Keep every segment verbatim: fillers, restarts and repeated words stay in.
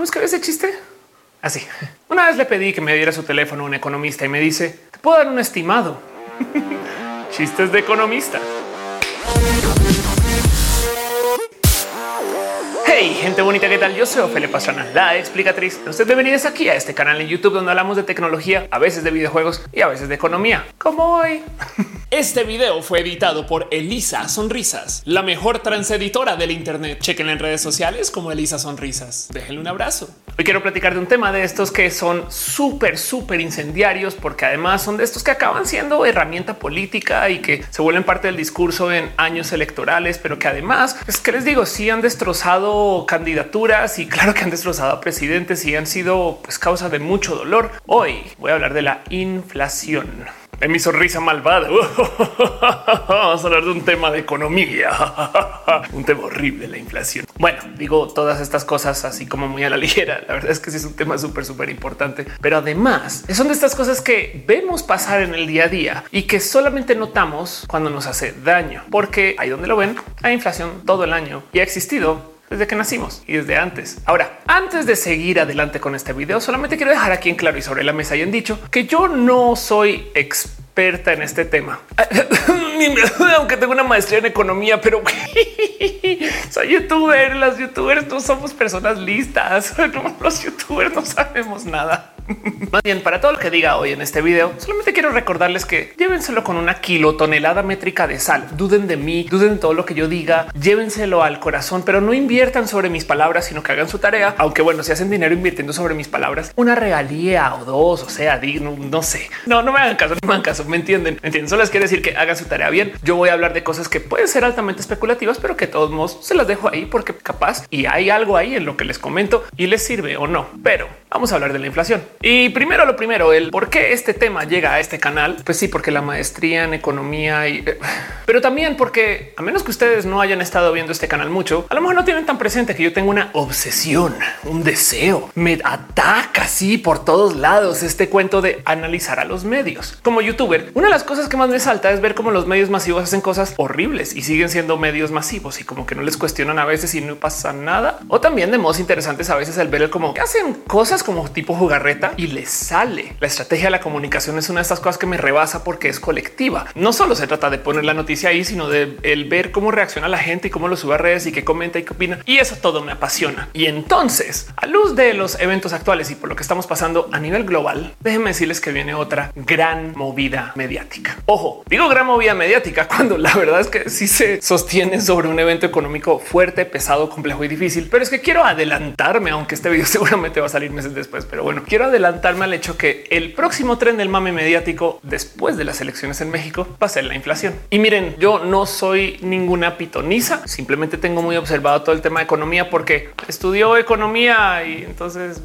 ¿Cómo es que ese chiste? Así. Una vez le pedí que me diera su teléfono a un economista y me dice, te puedo dar un estimado. Chistes de economista. Hey, gente bonita, ¿qué tal? Yo soy Ofelia Pastrana, la explicatriz. Usted bienvenidos aquí a este canal en YouTube donde hablamos de tecnología, a veces de videojuegos y a veces de economía, como hoy. Este video fue editado por Elisa Sonrisas, la mejor transeditora del internet. Chequenla en redes sociales como Elisa Sonrisas. Déjenle un abrazo. Hoy quiero platicar de un tema de estos que son súper, súper incendiarios, porque además son de estos que acaban siendo herramienta política y que se vuelven parte del discurso en años electorales, pero que además es que les digo, sí han destrozado candidaturas y claro que han destrozado a presidentes y han sido pues causa de mucho dolor. Hoy voy a hablar de la inflación. En mi sonrisa malvada. Vamos a hablar de un tema de economía, un tema horrible, la inflación. Bueno, digo todas estas cosas así como muy a la ligera. La verdad es que sí es un tema súper, súper importante, pero además son de estas cosas que vemos pasar en el día a día y que solamente notamos cuando nos hace daño, porque ahí donde lo ven, hay inflación todo el año y ha existido desde que nacimos y desde antes. Ahora, antes de seguir adelante con este video, solamente quiero dejar aquí en claro y sobre la mesa y en dicho que yo no soy experta en este tema, aunque tengo una maestría en economía, pero soy youtuber. Las youtubers no somos personas listas. Los youtubers no sabemos nada. Más bien, para todo lo que diga hoy en este video, solamente quiero recordarles que llévenselo con una kilotonelada métrica de sal. Duden de mí, duden de todo lo que yo diga, llévenselo al corazón, pero no inviertan sobre mis palabras, sino que hagan su tarea. Aunque bueno, si hacen dinero invirtiendo sobre mis palabras, una regalía o dos, o sea, digno, no sé. No, no me hagan caso, no me hagan caso. Me entienden, me entienden. Solo les quiero decir que hagan su tarea bien. Yo voy a hablar de cosas que pueden ser altamente especulativas, pero que de todos modos se las dejo ahí porque capaz y hay algo ahí en lo que les comento y les sirve o no. Pero vamos a hablar de la inflación. Y primero lo primero, el por qué este tema llega a este canal. Pues sí, porque la maestría en economía, y, eh, pero también porque a menos que ustedes no hayan estado viendo este canal mucho, a lo mejor no tienen tan presente que yo tengo una obsesión, un deseo. Me ataca así por todos lados este cuento de analizar a los medios. Como youtuber, una de las cosas que más me salta es ver cómo los medios masivos hacen cosas horribles y siguen siendo medios masivos y como que no les cuestionan a veces y no pasa nada. O también de modos interesantes a veces al ver el cómo hacen cosas como tipo jugarreta y les sale. La estrategia de la comunicación es una de estas cosas que me rebasa porque es colectiva. No solo se trata de poner la noticia ahí, sino de el ver cómo reacciona la gente y cómo lo sube a redes y qué comenta y qué opina. Y eso todo me apasiona. Y entonces, a luz de los eventos actuales y por lo que estamos pasando a nivel global, déjenme decirles que viene otra gran movida mediática. Ojo, digo gran movida mediática cuando la verdad es que sí se sostiene sobre un evento económico fuerte, pesado, complejo y difícil. Pero es que quiero adelantarme, aunque este video seguramente va a salir meses después, pero bueno, quiero adelantarme adelantarme al hecho que el próximo tren del mame mediático después de las elecciones en México va a ser la inflación. Y miren, yo no soy ninguna pitoniza, simplemente tengo muy observado todo el tema de economía porque estudió economía y entonces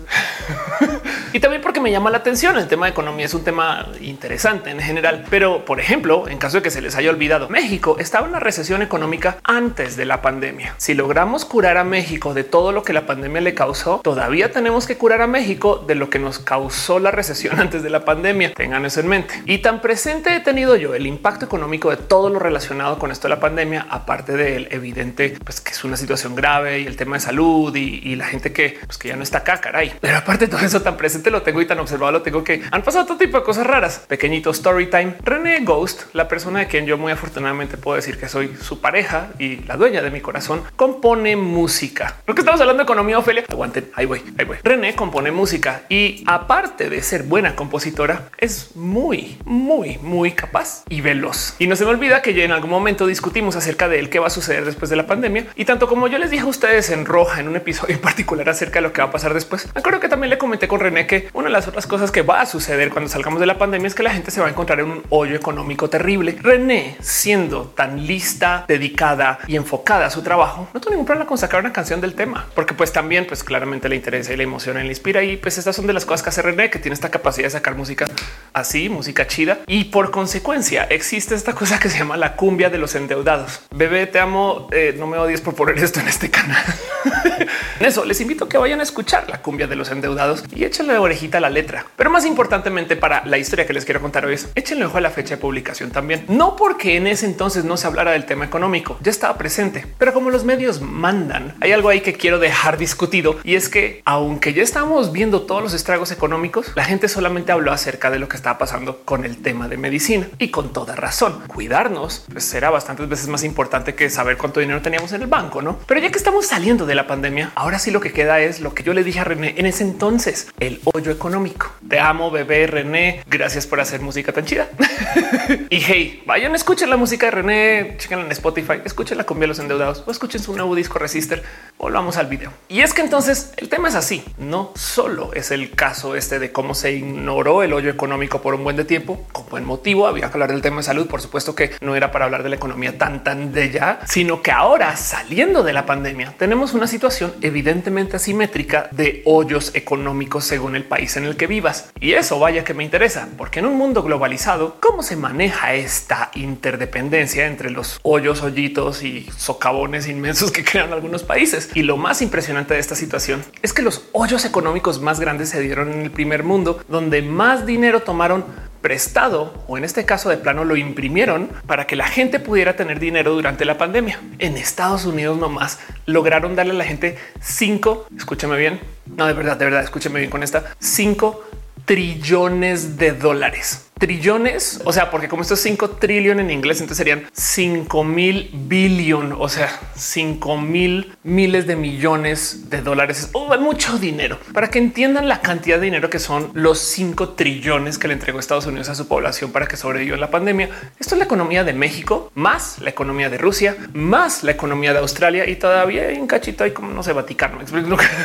y también porque me llama la atención. El tema de economía es un tema interesante en general, pero por ejemplo, en caso de que se les haya olvidado, México estaba en una recesión económica antes de la pandemia. Si logramos curar a México de todo lo que la pandemia le causó, todavía tenemos que curar a México de lo que nos causó la recesión antes de la pandemia. Tengan eso en mente. Y tan presente he tenido yo el impacto económico de todo lo relacionado con esto de la pandemia, aparte del evidente, pues que es una situación grave y el tema de salud y, y la gente que, pues, que ya no está acá, caray. Pero aparte de todo eso tan presente lo tengo y tan observado lo tengo que han pasado todo tipo de cosas raras. Pequeñito story time. René Ghost, la persona de quien yo muy afortunadamente puedo decir que soy su pareja y la dueña de mi corazón, compone música. Lo que estamos hablando de economía, Ofelia. Aguanten, ahí voy, ahí voy. René compone música y aparte de ser buena compositora, es muy, muy, muy capaz y veloz. Y no se me olvida que ya en algún momento discutimos acerca de él, qué va a suceder después de la pandemia. Y tanto como yo les dije a ustedes en Roja, en un episodio en particular acerca de lo que va a pasar después, me acuerdo que también le comenté con René que una de las otras cosas que va a suceder cuando salgamos de la pandemia es que la gente se va a encontrar en un hoyo económico terrible. René, siendo tan lista, dedicada y enfocada a su trabajo, no tuvo ningún problema con sacar una canción del tema, porque pues también, pues claramente le interesa y la emoción le inspira. Y pues estas son de las cosas que hace René, que tiene esta capacidad de sacar música así, música chida. Y por consecuencia existe esta cosa que se llama la cumbia de los endeudados. Bebé, te amo. Eh, no me odies por poner esto en este canal. En eso les invito a que vayan a escuchar la cumbia de los endeudados y échenle la orejita a la letra. Pero más importantemente para la historia que les quiero contar hoy es échenle ojo a la fecha de publicación también. No porque en ese entonces no se hablara del tema económico, ya estaba presente, pero como los medios mandan, hay algo ahí que quiero dejar discutido y es que aunque ya estamos viendo todos los estragos económicos, la gente solamente habló acerca de lo que estaba pasando con el tema de medicina y con toda razón. Cuidarnos pues será bastantes veces más importante que saber cuánto dinero teníamos en el banco, ¿no? Pero ya que estamos saliendo de la pandemia, ahora sí lo que queda es lo que yo le dije a René en ese entonces, el hoyo económico. Te amo, bebé René. Gracias por hacer música tan chida. Y hey, vayan, escuchen la música de René, chequenla en Spotify, escuchen la cumbia de los endeudados o escuchen su nuevo disco Resistor. Volvamos al video. Y es que entonces el tema es así. No solo es el caso este de cómo se ignoró el hoyo económico por un buen de tiempo, con buen motivo. Había que hablar del tema de salud. Por supuesto que no era para hablar de la economía tan tan de ya, sino que ahora saliendo de la pandemia tenemos una situación evidentemente asimétrica de hoyos económicos según el país en el que vivas. Y eso vaya que me interesa, porque en un mundo globalizado, ¿cómo se maneja esta interdependencia entre los hoyos, hoyitos y socavones inmensos que crean algunos países? Y lo más impresionante de esta situación es que los hoyos económicos más grandes se dieron en el primer mundo, donde más dinero tomaron prestado o en este caso de plano lo imprimieron para que la gente pudiera tener dinero durante la pandemia. En Estados Unidos nomás lograron darle a la gente cinco, escúchame bien, no de verdad, de verdad, escúchame bien con esta, cinco trillones de dólares. Trillones, o sea, porque como esto es cinco trillion en inglés, entonces serían cinco mil billón, o sea, cinco mil miles de millones de dólares. Oh, mucho dinero. Para que entiendan la cantidad de dinero que son los cinco trillones que le entregó Estados Unidos a su población para que sobrevivió en la pandemia. Esto es la economía de México, más la economía de Rusia, más la economía de Australia y todavía hay un cachito ahí como no sé, Vaticano.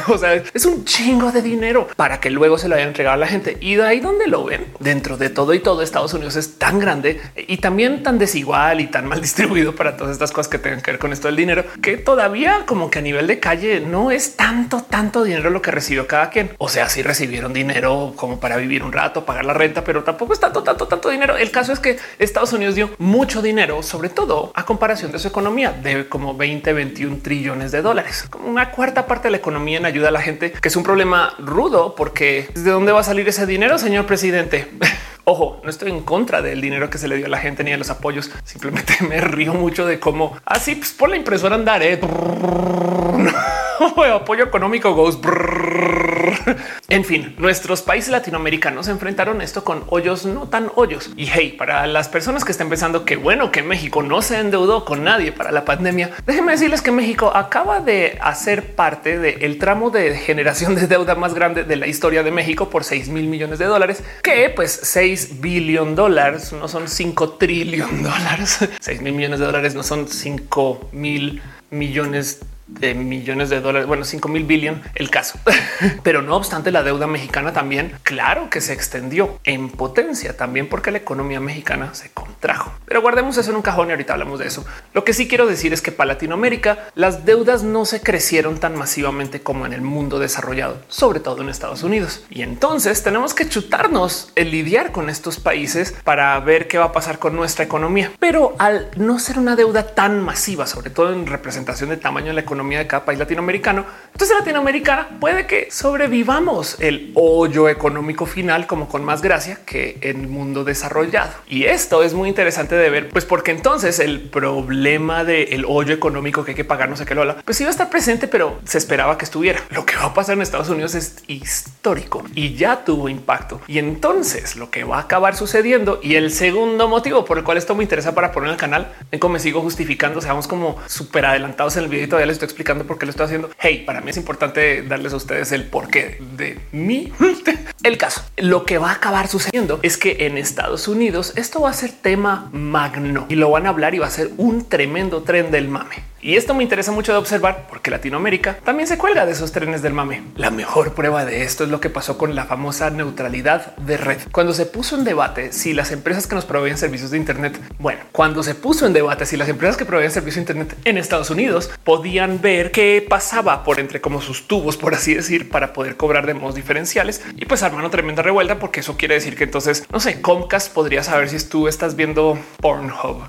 O sea, es un chingo de dinero para que luego se lo hayan entregado a la gente. Y de ahí donde lo ven, dentro de todo y todo Estados Unidos es tan grande y también tan desigual y tan mal distribuido para todas estas cosas que tengan que ver con esto del dinero, que todavía como que a nivel de calle no es tanto, tanto dinero lo que recibió cada quien. O sea, sí recibieron dinero como para vivir un rato, pagar la renta, pero tampoco es tanto, tanto, tanto dinero. El caso es que Estados Unidos dio mucho dinero, sobre todo a comparación de su economía de como veinte, veintiún trillones de dólares, como una cuarta parte de la economía en ayuda a la gente, que es un problema rudo porque ¿de dónde va a salir ese dinero, señor presidente? Ojo, no estoy en contra del dinero que se le dio a la gente ni de los apoyos. Simplemente me río mucho de cómo así, ah, pues por la impresora andar, ¿eh? Apoyo económico Ghost. En fin, nuestros países latinoamericanos enfrentaron esto con hoyos no tan hoyos. Y hey, para las personas que estén pensando que bueno, que México no se endeudó con nadie para la pandemia, déjenme decirles que México acaba de hacer parte del tramo de generación de deuda más grande de la historia de México por seis mil millones de dólares, que pues seis billón dólares no son cinco trillón dólares. seis mil millones de dólares no son cinco mil millones de millones de dólares. Bueno, cinco mil billón el caso, pero no obstante, la deuda mexicana también, claro que se extendió en potencia también porque la economía mexicana se contrajo, pero guardemos eso en un cajón y ahorita hablamos de eso. Lo que sí quiero decir es que para Latinoamérica las deudas no se crecieron tan masivamente como en el mundo desarrollado, sobre todo en Estados Unidos. Y entonces tenemos que chutarnos el lidiar con estos países para ver qué va a pasar con nuestra economía. Pero al no ser una deuda tan masiva, sobre todo en representación de tamaño de la economía de cada país latinoamericano, entonces Latinoamérica puede que sobrevivamos el hoyo económico final como con más gracia que el mundo desarrollado. Y esto es muy interesante de ver, pues porque entonces el problema del hoyo económico que hay que pagar, no sé qué lola, pues iba a estar presente, pero se esperaba que estuviera. Lo que va a pasar en Estados Unidos es histórico y ya tuvo impacto. Y entonces lo que va a acabar sucediendo y el segundo motivo por el cual esto me interesa para poner el canal, en cómo me sigo justificando, seamos como súper adelantados en el video y todavía les estoy explicando por qué lo estoy haciendo. Hey, para mí es importante darles a ustedes el porqué de mí. El caso, lo que va a acabar sucediendo es que en Estados Unidos esto va a ser tema magno y lo van a hablar y va a ser un tremendo tren del mame. Y esto me interesa mucho de observar porque Latinoamérica también se cuelga de esos trenes del mame. La mejor prueba de esto es lo que pasó con la famosa neutralidad de red. Cuando se puso en debate si las empresas que nos proveen servicios de Internet, bueno, cuando se puso en debate si las empresas que proveían servicio de Internet en Estados Unidos podían ver qué pasaba por entre como sus tubos, por así decir, para poder cobrar de modos diferenciales, y pues armaron tremenda revuelta porque eso quiere decir que entonces, no sé, Comcast podría saber si tú estás viendo Pornhub.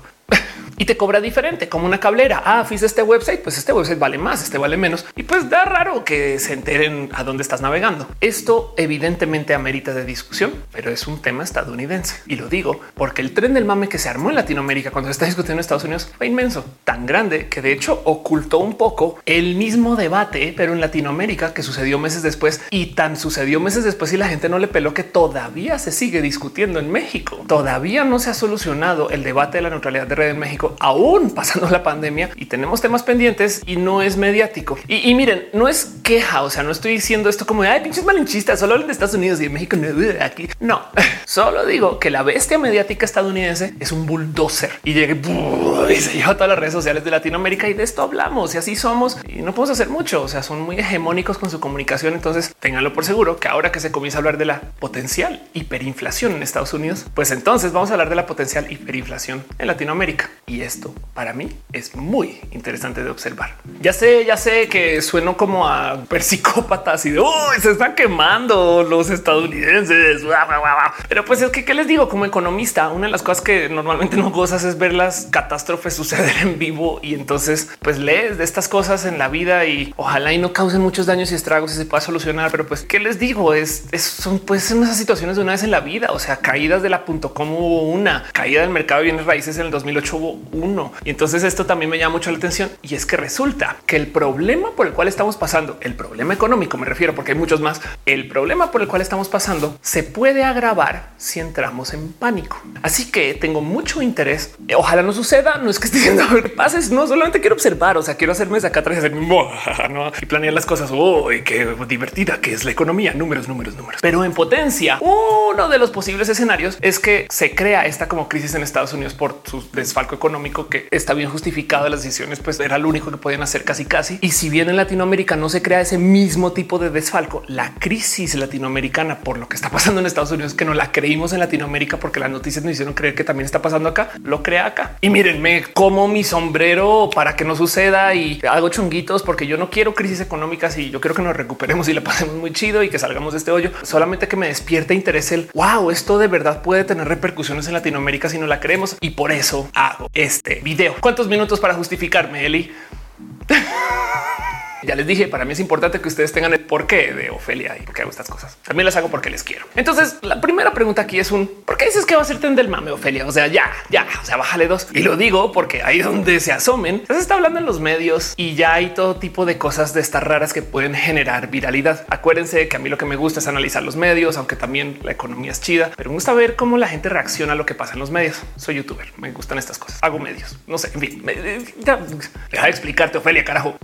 y te cobra diferente, como una cablera. Ah, fuiste este website, pues este website vale más, este vale menos. Y pues da raro que se enteren a dónde estás navegando. Esto evidentemente amerita de discusión, pero es un tema estadounidense. Y lo digo porque el tren del mame que se armó en Latinoamérica cuando se está discutiendo en Estados Unidos fue inmenso, tan grande que de hecho ocultó un poco el mismo debate, pero en Latinoamérica, que sucedió meses después. Y tan sucedió meses después y la gente no le peló que todavía se sigue discutiendo en México. Todavía no se ha solucionado el debate de la neutralidad de red en México, aún pasando la pandemia, y tenemos temas pendientes y no es mediático. Y, y miren, no es queja. O sea, no estoy diciendo esto como de ay, pinches malinchistas, solo hablan de Estados Unidos y en México no, aquí no. Solo digo que la bestia mediática estadounidense es un bulldozer y llega y se lleva a todas las redes sociales de Latinoamérica, y de esto hablamos y así somos y no podemos hacer mucho. O sea, son muy hegemónicos con su comunicación. Entonces ténganlo por seguro que ahora que se comienza a hablar de la potencial hiperinflación en Estados Unidos, pues entonces vamos a hablar de la potencial hiperinflación en Latinoamérica. Y esto para mí es muy interesante de observar. Ya sé, ya sé que sueno como a psicópatas y de uy, se están quemando los estadounidenses, pero pues es que ¿qué les digo? Como economista, una de las cosas que normalmente no gozas es ver las catástrofes suceder en vivo, y entonces pues lees de estas cosas en la vida y ojalá y no causen muchos daños y estragos y se pueda solucionar. Pero pues ¿qué les digo? Es, es son pues unas situaciones de una vez en la vida. O sea, caídas de la punto com hubo una, caída del mercado de bienes raíces en el dos mil ocho hubo uno. Y entonces esto también me llama mucho la atención, y es que resulta que el problema por el cual estamos pasando, el problema económico me refiero porque hay muchos más, el problema por el cual estamos pasando se puede agravar si entramos en pánico. Así que tengo mucho interés. Ojalá no suceda. No es que esté diciendo que pases, no, solamente quiero observar. O sea, quiero hacerme de acá atrás y hacer ¿no? y planear las cosas. Oh, qué divertida que es la economía. Números, números, números. Pero en potencia, uno de los posibles escenarios es que se crea esta como crisis en Estados Unidos por su desfalco económico, que está bien justificado. Las decisiones pues era lo único que podían hacer casi casi. Y si bien en Latinoamérica no se crea ese mismo tipo de desfalco, la crisis latinoamericana por lo que está pasando en Estados Unidos, que no la creímos en Latinoamérica porque las noticias nos hicieron creer que también está pasando acá, lo crea acá. Y mírenme como mi sombrero para que no suceda y hago chunguitos porque yo no quiero crisis económicas y yo quiero que nos recuperemos y la pasemos muy chido y que salgamos de este hoyo. Solamente que me despierte interés el wow, esto de verdad puede tener repercusiones en Latinoamérica si no la creemos, y por eso hago este video. ¿Cuántos minutos para justificarme, Eli? Ya les dije, para mí es importante que ustedes tengan el porqué de Ofelia y por qué hago estas cosas. También las hago porque les quiero. Entonces, la primera pregunta aquí es un ¿por qué dices que va a ser tren del mame, Ofelia? O sea, ya, ya, o sea, bájale dos. Y lo digo porque ahí donde se asomen, se está hablando en los medios y ya hay todo tipo de cosas de estas raras que pueden generar viralidad. Acuérdense que a mí lo que me gusta es analizar los medios, aunque también la economía es chida, pero me gusta ver cómo la gente reacciona a lo que pasa en los medios. Soy youtuber, me gustan estas cosas, hago medios, no sé, en fin, me, ya, deja de explicarte, Ofelia, carajo.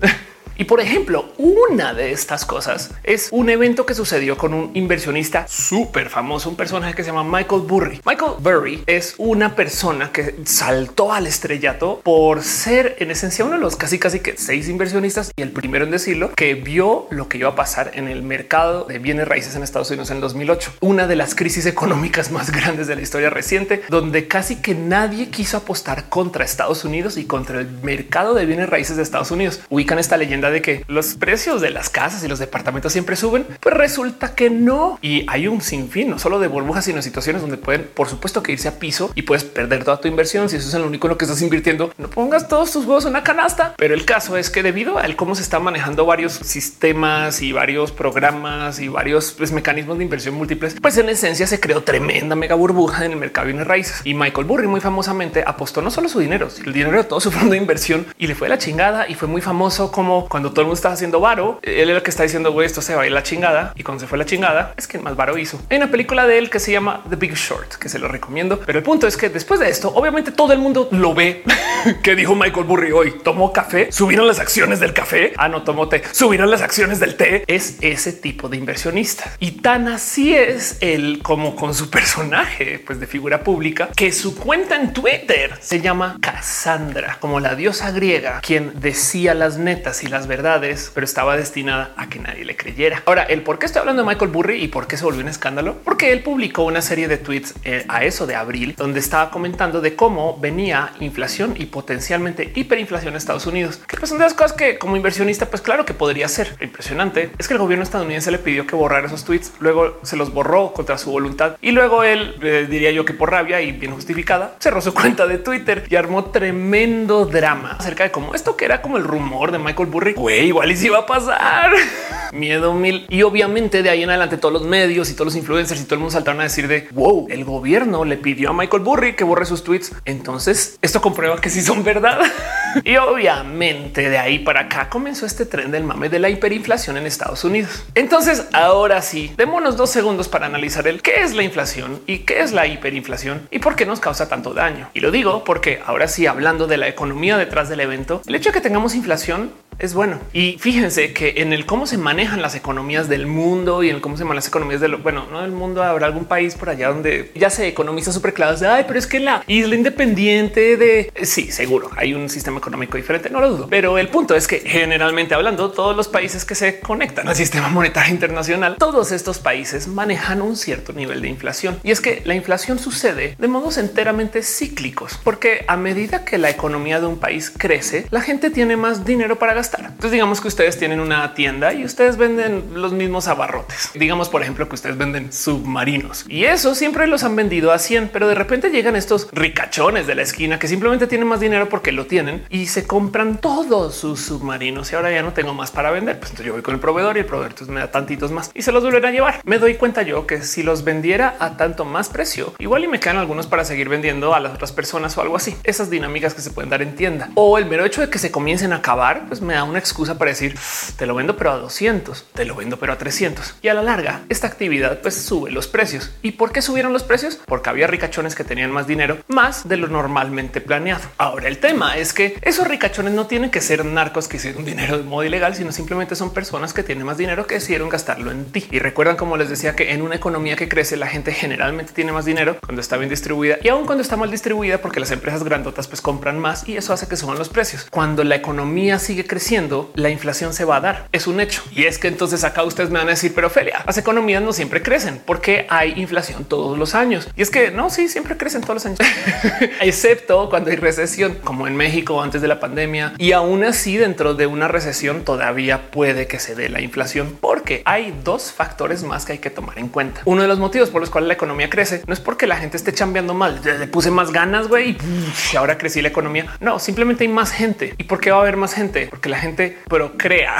Y por ejemplo, una de estas cosas es un evento que sucedió con un inversionista súper famoso, un personaje que se llama Michael Burry. Michael Burry es una persona que saltó al estrellato por ser en esencia uno de los casi casi que seis inversionistas y el primero en decirlo, que vio lo que iba a pasar en el mercado de bienes raíces en Estados Unidos en el dos mil ocho. Una de las crisis económicas más grandes de la historia reciente, donde casi que nadie quiso apostar contra Estados Unidos y contra el mercado de bienes raíces de Estados Unidos. Ubican esta leyenda de que los precios de las casas y los departamentos siempre suben, pues resulta que no. Y hay un sinfín, no solo de burbujas, sino situaciones donde pueden, por supuesto, que irse a piso y puedes perder toda tu inversión. Si eso es lo único en lo que estás invirtiendo, no pongas todos tus huevos en una canasta. Pero el caso es que debido a el cómo se están manejando varios sistemas y varios programas y varios pues, mecanismos de inversión múltiples, pues en esencia se creó tremenda mega burbuja en el mercado de bienes raíces. Y Michael Burry muy famosamente apostó no solo su dinero, sino el dinero de todo su fondo de inversión y le fue la chingada y fue muy famoso como cuando todo el mundo está haciendo varo, él es el que está diciendo güey, esto se va a ir la chingada. Y cuando se fue la chingada es que más varo hizo. Hay una película de él que se llama The Big Short, que se lo recomiendo. Pero el punto es que después de esto, obviamente todo el mundo lo ve. ¿Qué dijo Michael Burry hoy? Tomó café, subieron las acciones del café. Ah, no tomó té, subieron las acciones del té. Es ese tipo de inversionista. Y tan así es él como con su personaje pues de figura pública, que su cuenta en Twitter se llama Cassandra, como la diosa griega, quien decía las netas y las verdades, pero estaba destinada a que nadie le creyera. Ahora, el por qué estoy hablando de Michael Burry y por qué se volvió un escándalo, porque él publicó una serie de tweets eh, a eso de abril, donde estaba comentando de cómo venía inflación y potencialmente hiperinflación en Estados Unidos, que pues son de las cosas que como inversionista, pues claro que podría ser. Lo impresionante es que el gobierno estadounidense le pidió que borrara esos tweets, luego se los borró contra su voluntad y luego él, eh, diría yo que por rabia y bien justificada, cerró su cuenta de Twitter y armó tremendo drama acerca de cómo esto que era como el rumor de Michael Burry, güey, igual y si va a pasar. Miedo mil. Y obviamente de ahí en adelante todos los medios y todos los influencers y todo el mundo saltaron a decir de wow, el gobierno le pidió a Michael Burry que borre sus tweets. Entonces esto comprueba que sí son verdad. Y obviamente de ahí para acá comenzó este tren del mame de la hiperinflación en Estados Unidos. Entonces ahora sí, démonos dos segundos para analizar el qué es la inflación y qué es la hiperinflación y por qué nos causa tanto daño. Y lo digo porque ahora sí, hablando de la economía detrás del evento, el hecho de que tengamos inflación es bueno. Y fíjense que en el cómo se manejan las economías del mundo y en el cómo se manejan las economías del bueno, no del mundo, habrá algún país por allá donde ya se economistas súper claros de ay, pero es que la isla independiente de sí, seguro hay un sistema económico diferente, no lo dudo, pero el punto es que generalmente hablando, todos los países que se conectan al sistema monetario internacional, todos estos países manejan un cierto nivel de inflación. Y es que la inflación sucede de modos enteramente cíclicos, porque a medida que la economía de un país crece, la gente tiene más dinero para gastar. Entonces digamos que ustedes tienen una tienda y ustedes venden los mismos abarrotes. Digamos, por ejemplo, que ustedes venden submarinos y eso siempre los han vendido a cien, pero de repente llegan estos ricachones de la esquina que simplemente tienen más dinero porque lo tienen y se compran todos sus submarinos y ahora ya no tengo más para vender. Pues entonces yo voy con el proveedor y el proveedor entonces me da tantitos más y se los vuelven a llevar. Me doy cuenta yo que si los vendiera a tanto más precio, igual y me quedan algunos para seguir vendiendo a las otras personas o algo así. Esas dinámicas que se pueden dar en tienda o el mero hecho de que se comiencen a acabar, pues me da una excusa para decir te lo vendo pero a doscientos, te lo vendo pero a trescientos. Y a la larga esta actividad pues sube los precios. ¿Y por qué subieron los precios? Porque había ricachones que tenían más dinero, más de lo normalmente planeado. Ahora el tema es que esos ricachones no tienen que ser narcos que hicieron dinero de modo ilegal, sino simplemente son personas que tienen más dinero que decidieron gastarlo en ti. Y recuerdan, como les decía, que en una economía que crece la gente generalmente tiene más dinero cuando está bien distribuida y aún cuando está mal distribuida, porque las empresas grandotas pues compran más y eso hace que suban los precios. Cuando la economía sigue creciendo creciendo, la inflación se va a dar. Es un hecho. Y es que entonces acá ustedes me van a decir, pero Ofelia, las economías no siempre crecen porque hay inflación todos los años. Y es que no, sí, siempre crecen todos los años, excepto cuando hay recesión, como en México antes de la pandemia. Y aún así, dentro de una recesión todavía puede que se dé la inflación, porque hay dos factores más que hay que tomar en cuenta. Uno de los motivos por los cuales la economía crece no es porque la gente esté chambeando mal. Le puse más ganas, güey, y ahora crecí la economía. No, simplemente hay más gente. ¿Y por qué va a haber más gente? Porque la gente procrea.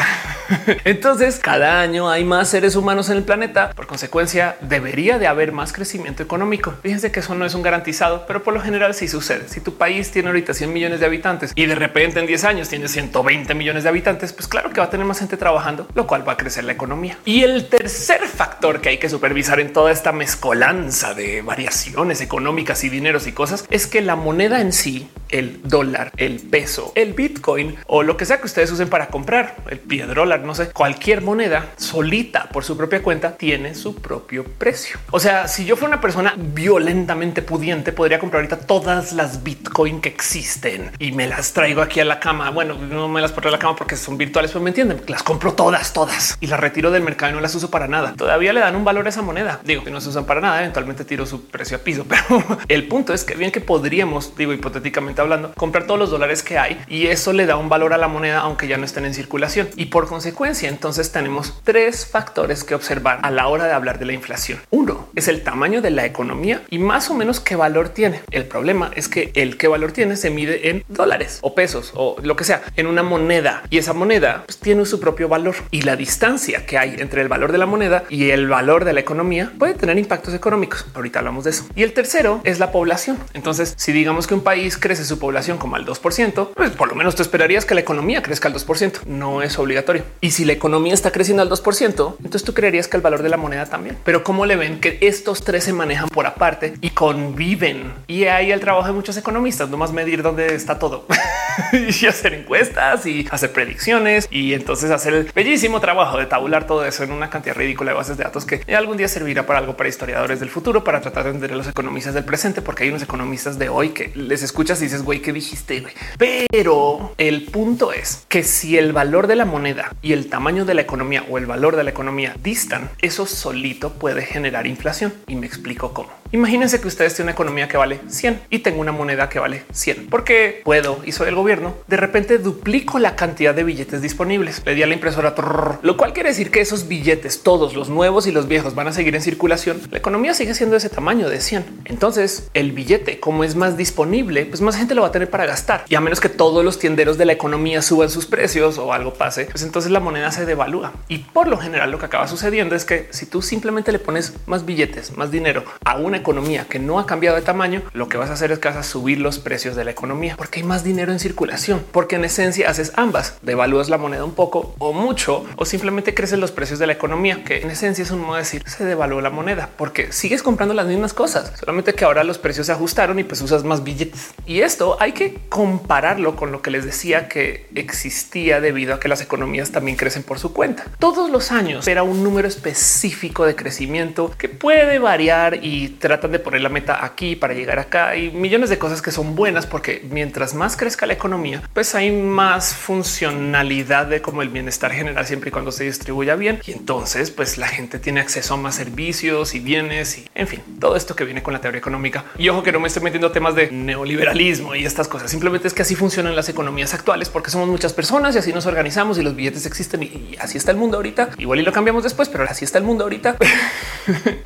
Entonces cada año hay más seres humanos en el planeta. Por consecuencia, debería de haber más crecimiento económico. Fíjense que eso no es un garantizado, pero por lo general sí sucede. Si tu país tiene ahorita cien millones de habitantes y de repente en diez años tiene ciento veinte millones de habitantes, pues claro que va a tener más gente trabajando, lo cual va a crecer la economía. Y el tercer factor que hay que supervisar en toda esta mezcolanza de variaciones económicas y dineros y cosas es que la moneda en sí, el dólar, el peso, el Bitcoin o lo que sea que usted usen para comprar, el piedrólar, no sé, cualquier moneda solita por su propia cuenta tiene su propio precio. O sea, si yo fuera una persona violentamente pudiente, podría comprar ahorita todas las Bitcoin que existen y me las traigo aquí a la cama. Bueno, no me las pongo a la cama porque son virtuales, pero me entienden, las compro todas, todas y las retiro del mercado y no las uso para nada. Todavía le dan un valor a esa moneda. Digo que no se usan para nada, eventualmente tiro su precio a piso, pero el punto es que bien que podríamos, digo hipotéticamente hablando, comprar todos los dólares que hay y eso le da un valor a la moneda, aunque ya no estén en circulación. Y por consecuencia, entonces tenemos tres factores que observar a la hora de hablar de la inflación. Uno es el tamaño de la economía y más o menos qué valor tiene. El problema es que el qué valor tiene se mide en dólares o pesos o lo que sea, en una moneda, y esa moneda pues tiene su propio valor, y la distancia que hay entre el valor de la moneda y el valor de la economía puede tener impactos económicos. Ahorita hablamos de eso. Y el tercero es la población. Entonces, si digamos que un país crece su población como al dos por ciento, pues por lo menos tú esperarías que la economía crezca al dos por ciento. No es obligatorio. Y si la economía está creciendo al dos por ciento, entonces tú creerías que el valor de la moneda también. Pero ¿cómo le ven que estos tres se manejan por aparte y conviven? Y ahí el trabajo de muchos economistas, nomás medir dónde está todo. y hacer encuestas y hacer predicciones y entonces hacer el bellísimo trabajo de tabular todo eso en una cantidad ridícula de bases de datos que algún día servirá para algo para historiadores del futuro, para tratar de entender a los economistas del presente, porque hay unos economistas de hoy que les escuchas y dices, güey, ¿qué dijiste, güey? Pero el punto es que si el valor de la moneda y el tamaño de la economía o el valor de la economía distan, eso solito puede generar inflación. Y me explico cómo. Imagínense que ustedes tienen una economía que vale cien y tengo una moneda que vale cien porque puedo y soy el gobierno. De repente duplico la cantidad de billetes disponibles. Le di a la impresora, trrr, lo cual quiere decir que esos billetes, todos los nuevos y los viejos, van a seguir en circulación. La economía sigue siendo ese tamaño de cien. Entonces el billete, como es más disponible, pues más gente lo va a tener para gastar. Y a menos que todos los tienderos de la economía suban sus precios o algo pase, pues entonces la moneda se devalúa. Y por lo general lo que acaba sucediendo es que si tú simplemente le pones más billetes, más dinero a una economía que no ha cambiado de tamaño, lo que vas a hacer es que vas a subir los precios de la economía porque hay más dinero en circulación, porque en esencia haces ambas, devalúas la moneda un poco o mucho, o simplemente crecen los precios de la economía, que en esencia es un modo de decir se devaluó la moneda porque sigues comprando las mismas cosas, solamente que ahora los precios se ajustaron y pues usas más billetes. Y esto hay que compararlo con lo que les decía que existía debido a que las economías también crecen por su cuenta. Todos los años era un número específico de crecimiento que puede variar y tratan de poner la meta aquí para llegar acá y millones de cosas que son buenas porque mientras más crezca la economía, pues hay más funcionalidad de como el bienestar general siempre y cuando se distribuya bien. Y entonces pues la gente tiene acceso a más servicios y bienes y en fin, todo esto que viene con la teoría económica. Y ojo que no me estoy metiendo temas de neoliberalismo y estas cosas. Simplemente es que así funcionan las economías actuales porque somos muchas personas y así nos organizamos y los billetes existen y así está el mundo ahorita. Igual y lo cambiamos después, pero así está el mundo ahorita.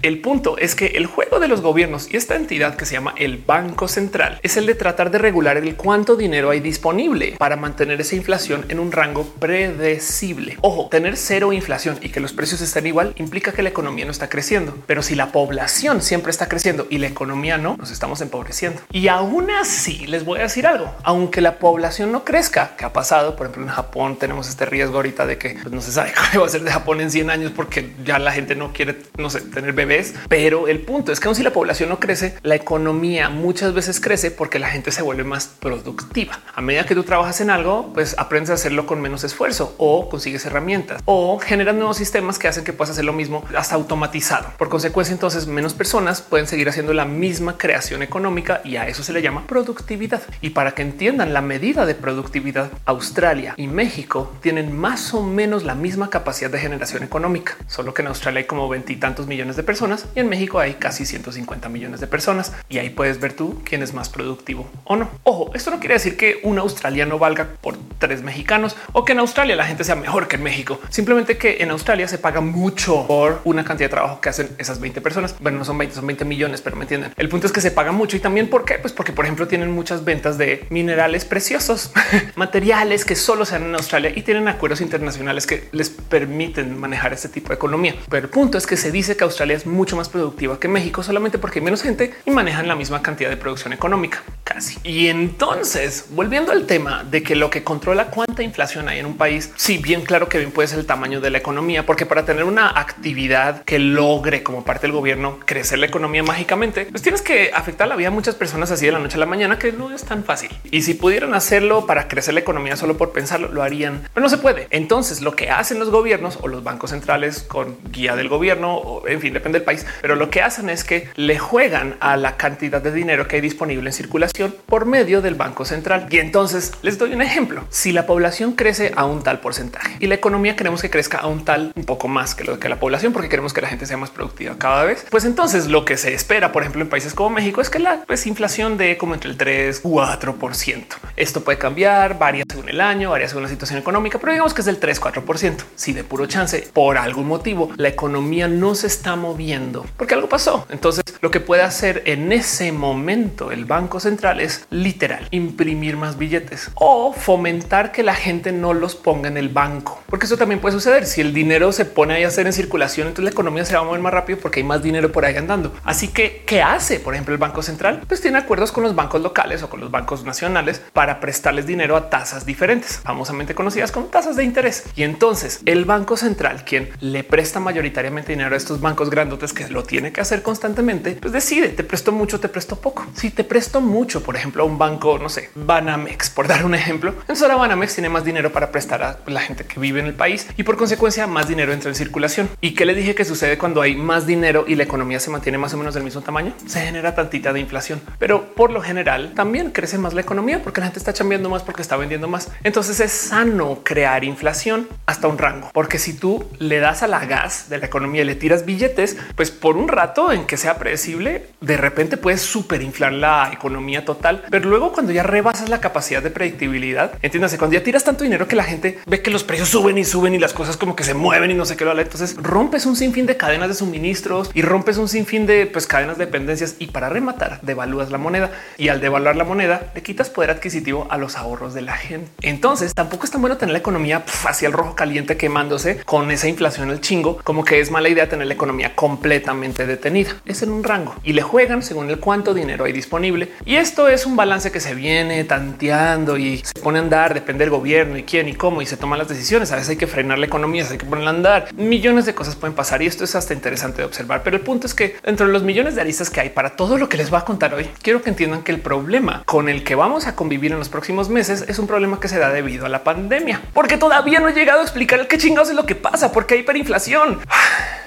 El punto es que el juego de los gobiernos y esta entidad que se llama el Banco Central es el de tratar de regular el cuánto dinero hay disponible para mantener esa inflación en un rango predecible. Ojo, tener cero inflación y que los precios estén igual implica que la economía no está creciendo, pero si la población siempre está creciendo y la economía no, nos estamos empobreciendo. Y aún así les voy a decir algo, aunque la población no crezca, que ha pasado, por ejemplo en Japón tenemos este riesgo ahorita de que pues, no se sabe qué va a ser de Japón en cien años porque ya la gente no quiere, no sé, tener bebés, pero el punto es que si la población no crece, la economía muchas veces crece porque la gente se vuelve más productiva. A medida que tú trabajas en algo, pues aprendes a hacerlo con menos esfuerzo o consigues herramientas o generas nuevos sistemas que hacen que puedas hacer lo mismo hasta automatizado. Por consecuencia, entonces menos personas pueden seguir haciendo la misma creación económica y a eso se le llama productividad. Y para que entiendan la medida de productividad, Australia y México tienen más o menos la misma capacidad de generación económica, solo que en Australia hay como veintitantos millones de personas y en México hay casi ciento cincuenta millones de personas y ahí puedes ver tú quién es más productivo o no. Ojo, esto no quiere decir que un australiano valga por tres mexicanos o que en Australia la gente sea mejor que en México. Simplemente que en Australia se paga mucho por una cantidad de trabajo que hacen esas veinte personas. Bueno, no son veinte, son veinte millones, pero me entienden. El punto es que se paga mucho y también ¿por qué? Pues porque, por ejemplo, tienen muchas ventas de minerales preciosos, materiales que solo se dan en Australia y tienen acuerdos internacionales que les permiten manejar este tipo de economía. Pero el punto es que se dice que Australia es mucho más productiva que México solamente porque hay menos gente y manejan la misma cantidad de producción económica casi. Y entonces, volviendo al tema de que lo que controla cuánta inflación hay en un país, sí, bien claro que bien puede ser el tamaño de la economía, porque para tener una actividad que logre como parte del gobierno crecer la economía mágicamente, pues tienes que afectar la vida de muchas personas así de la noche a la mañana, que no es tan fácil. Y si pudieran hacerlo para crecer la economía solo por pensarlo, lo harían, pero no se puede. Entonces, lo que hacen los gobiernos o los bancos centrales con guía del gobierno, o en fin, depende del país, pero lo que hacen es que le juegan a la cantidad de dinero que hay disponible en circulación por medio del Banco Central. Y entonces les doy un ejemplo. Si la población crece a un tal porcentaje y la economía queremos que crezca a un tal un poco más que lo que la población, porque queremos que la gente sea más productiva cada vez, pues entonces lo que se espera, por ejemplo, en países como México es que la pues, inflación de como entre el tres y cuatro por ciento. Esto puede cambiar, varía según el año, varía según la situación económica, pero digamos que es del tres cuatro por ciento. Si de puro chance, por algún motivo, la economía no se está moviendo porque algo pasó, entonces lo que puede hacer en ese momento el Banco Central es literal imprimir más billetes o fomentar que la gente no los ponga en el banco, porque eso también puede suceder. Si el dinero se pone ahí a ser en circulación, entonces la economía se va a mover más rápido porque hay más dinero por ahí andando. Así que ¿qué hace? Por ejemplo, el Banco Central pues tiene acuerdos con los bancos locales o con los bancos nacionales para prestarles dinero a tasas diferentes, famosamente conocidas como tasas de interés. Y entonces el Banco Central, quien le presta mayoritariamente dinero a estos bancos grandotes que lo tiene que hacer constantemente, constantemente, pues decide, te presto mucho, te presto poco. Si te presto mucho, por ejemplo, a un banco, no sé, Banamex, por dar un ejemplo, entonces ahora Banamex tiene más dinero para prestar a la gente que vive en el país y por consecuencia más dinero entra en circulación. ¿Y qué le dije que sucede cuando hay más dinero y la economía se mantiene más o menos del mismo tamaño? Se genera tantita de inflación, pero por lo general también crece más la economía porque la gente está chambeando más, porque está vendiendo más. Entonces es sano crear inflación hasta un rango, porque si tú le das a la gas de la economía y le tiras billetes, pues por un rato en que sea predecible, de repente puedes superinflar la economía total. Pero luego cuando ya rebasas la capacidad de predictibilidad, entiéndase, cuando ya tiras tanto dinero que la gente ve que los precios suben y suben y las cosas como que se mueven y no sé qué lo vale, entonces rompes un sinfín de cadenas de suministros y rompes un sinfín de pues, cadenas de dependencias y para rematar devalúas la moneda y al devaluar la moneda le quitas poder adquisitivo a los ahorros de la gente. Entonces tampoco es tan bueno tener la economía hacia el rojo caliente quemándose con esa inflación al chingo, como que es mala idea tener la economía completamente detenida. Es en un rango y le juegan según el cuánto dinero hay disponible. Y esto es un balance que se viene tanteando y se pone a andar, depende del gobierno y quién y cómo y se toman las decisiones. A veces hay que frenar la economía, hay que ponerla a andar. Millones de cosas pueden pasar y esto es hasta interesante de observar. Pero el punto es que entre los millones de aristas que hay para todo lo que les voy a contar hoy, quiero que entiendan que el problema con el que vamos a convivir en los próximos meses es un problema que se da debido a la pandemia, porque todavía no he llegado a explicar el qué chingados es lo que pasa, porque hay hiperinflación,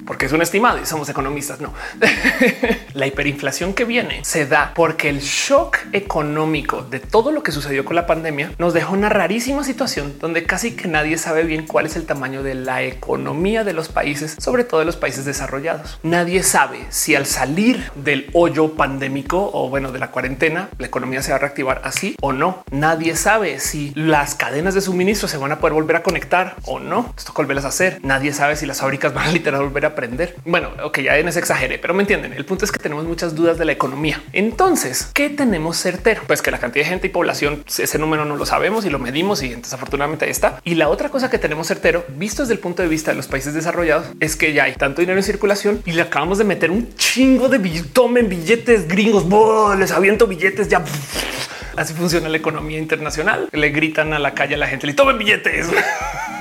porque es un estimado y somos economistas. No, la hiperinflación que viene se da porque el shock económico de todo lo que sucedió con la pandemia nos dejó una rarísima situación donde casi que nadie sabe bien cuál es el tamaño de la economía de los países, sobre todo de los países desarrollados. Nadie sabe si al salir del hoyo pandémico o bueno, de la cuarentena, la economía se va a reactivar así o no. Nadie sabe si las cadenas de suministro se van a poder volver a conectar o no. Esto volverlas a hacer. Nadie sabe si las fábricas van a literal volver a aprender. Bueno, ok, ya en ese exageré, pero me entienden. El punto es que tenemos muchas dudas de la economía. Entonces, ¿qué tenemos certero? Pues que la cantidad de gente y población, ese número no lo sabemos y lo medimos y entonces afortunadamente ahí está. Y la otra cosa que tenemos certero, visto desde el punto de vista de los países desarrollados, es que ya hay tanto dinero en circulación y le acabamos de meter un chingo de billetes. Tomen billetes gringos, ¡boh! Les aviento billetes ya. Así funciona la economía internacional. Le gritan a la calle a la gente, le tomen billetes.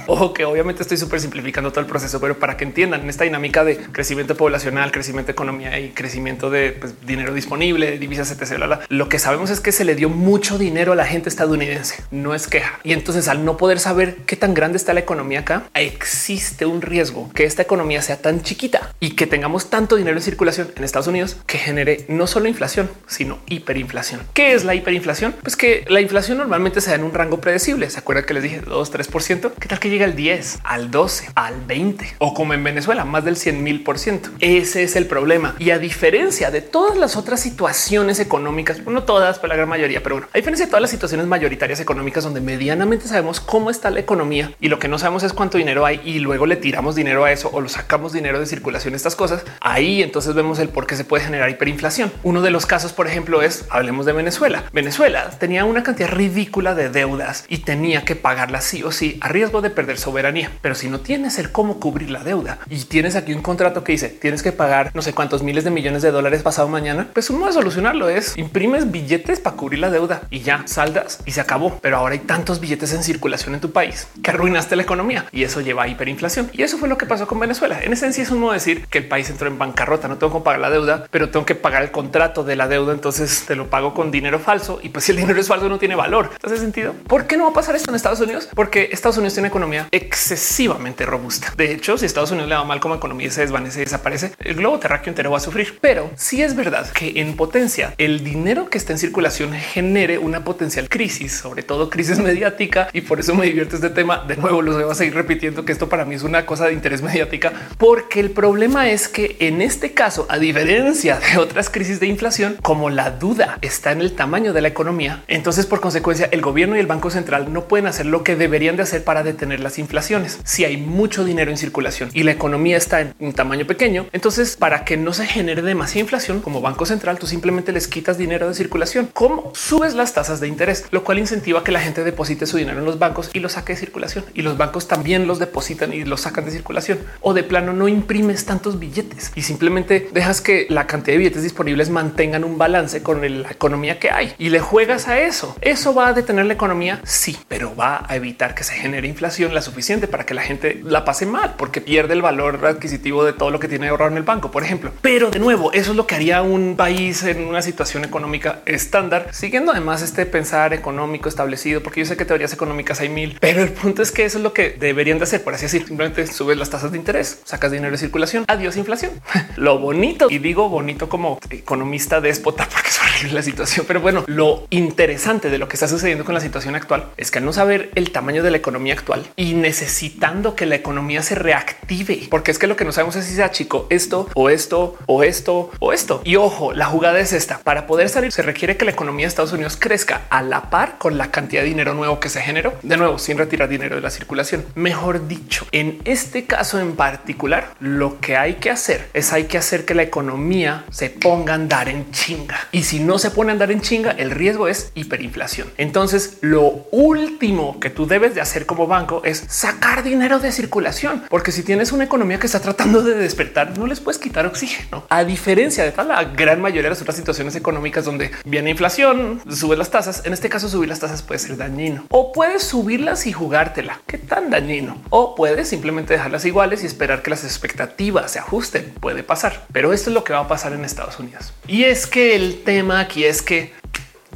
Ojo que obviamente estoy súper simplificando todo el proceso, pero para que entiendan esta dinámica de crecimiento poblacional, crecimiento de economía y crecimiento de pues, dinero disponible, de divisas, etcétera. Bla, bla. Lo que sabemos es que se le dio mucho dinero a la gente estadounidense. No es queja. Y entonces al no poder saber qué tan grande está la economía acá, existe un riesgo que esta economía sea tan chiquita y que tengamos tanto dinero en circulación en Estados Unidos que genere no solo inflación, sino hiperinflación. ¿Qué es la hiperinflación? Pues que la inflación normalmente se da en un rango predecible. ¿Se acuerdan que les dije dos, tres por ciento? ¿Qué tal que llega al diez, al doce, al veinte o como en Venezuela, más del cien mil por ciento. Ese es el problema. Y a diferencia de todas las otras situaciones económicas, no todas, pero la gran mayoría, pero bueno, a diferencia de todas las situaciones mayoritarias económicas donde medianamente sabemos cómo está la economía y lo que no sabemos es cuánto dinero hay y luego le tiramos dinero a eso o lo sacamos dinero de circulación, estas cosas ahí entonces vemos el por qué se puede generar hiperinflación. Uno de los casos, por ejemplo, es hablemos de Venezuela. Venezuela tenía una cantidad ridícula de deudas y tenía que pagarla sí o sí a riesgo de perder de soberanía. Pero si no tienes el cómo cubrir la deuda y tienes aquí un contrato que dice tienes que pagar no sé cuántos miles de millones de dólares pasado mañana, pues uno de solucionarlo es imprimes billetes para cubrir la deuda y ya saldas y se acabó. Pero ahora hay tantos billetes en circulación en tu país que arruinaste la economía y eso lleva a hiperinflación. Y eso fue lo que pasó con Venezuela. En esencia es uno decir que el país entró en bancarrota. No tengo que pagar la deuda, pero tengo que pagar el contrato de la deuda. Entonces te lo pago con dinero falso y pues si el dinero es falso no tiene valor. ¿Hace sentido? ¿Por qué no va a pasar esto en Estados Unidos? Porque Estados Unidos tiene economía excesivamente robusta. De hecho, si Estados Unidos le va mal como economía se desvanece y desaparece, el globo terráqueo entero va a sufrir. Pero sí es verdad que en potencia el dinero que está en circulación genere una potencial crisis, sobre todo crisis mediática. Y por eso me divierte este tema. De nuevo, los voy a seguir repitiendo que esto para mí es una cosa de interés mediática, porque el problema es que en este caso, a diferencia de otras crisis de inflación, como la duda está en el tamaño de la economía, entonces por consecuencia el gobierno y el Banco Central no pueden hacer lo que deberían de hacer para detener las inflaciones. Si hay mucho dinero en circulación y la economía está en un tamaño pequeño, entonces para que no se genere demasiada inflación como Banco Central, tú simplemente les quitas dinero de circulación. ¿Cómo? Subes las tasas de interés, lo cual incentiva que la gente deposite su dinero en los bancos y lo saque de circulación. Y los bancos también los depositan y los sacan de circulación. O de plano no imprimes tantos billetes y simplemente dejas que la cantidad de billetes disponibles mantengan un balance con la economía que hay y le juegas a eso. Eso va a detener la economía, sí, pero va a evitar que se genere inflación. la suficiente para que la gente la pase mal, porque pierde el valor adquisitivo de todo lo que tiene ahorrado en el banco, por ejemplo. Pero de nuevo, eso es lo que haría un país en una situación económica estándar, siguiendo además este pensar económico establecido, porque yo sé que teorías económicas hay mil, pero el punto es que eso es lo que deberían de hacer, por así decir. Simplemente subes las tasas de interés, sacas dinero de circulación, adiós inflación. Lo bonito, y digo bonito como economista déspota porque es horrible la situación, pero bueno, lo interesante de lo que está sucediendo con la situación actual es que al no saber el tamaño de la economía actual y necesitando que la economía se reactive, porque es que lo que no sabemos es si sea chico esto o esto o esto o esto. Y ojo, la jugada es esta: para poder salir se requiere que la economía de Estados Unidos crezca a la par con la cantidad de dinero nuevo que se generó, de nuevo sin retirar dinero de la circulación. Mejor dicho, en este caso en particular, lo que hay que hacer es hay que hacer que la economía se ponga a andar en chinga, y si no se pone a andar en chinga, el riesgo es hiperinflación. Entonces lo último que tú debes de hacer como banco es sacar dinero de circulación, porque si tienes una economía que está tratando de despertar, no les puedes quitar oxígeno. A diferencia de toda la gran mayoría de las otras situaciones económicas donde viene inflación, sube las tasas. En este caso, subir las tasas puede ser dañino, o puedes subirlas y jugártela. ¿Qué tan dañino? O puedes simplemente dejarlas iguales y esperar que las expectativas se ajusten. Puede pasar, pero esto es lo que va a pasar en Estados Unidos. Y es que el tema aquí es que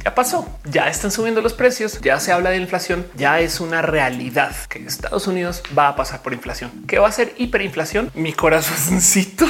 ya pasó, ya están subiendo los precios, ya se habla de inflación, ya es una realidad que Estados Unidos va a pasar por inflación. ¿Qué va a ser hiperinflación? Mi corazoncito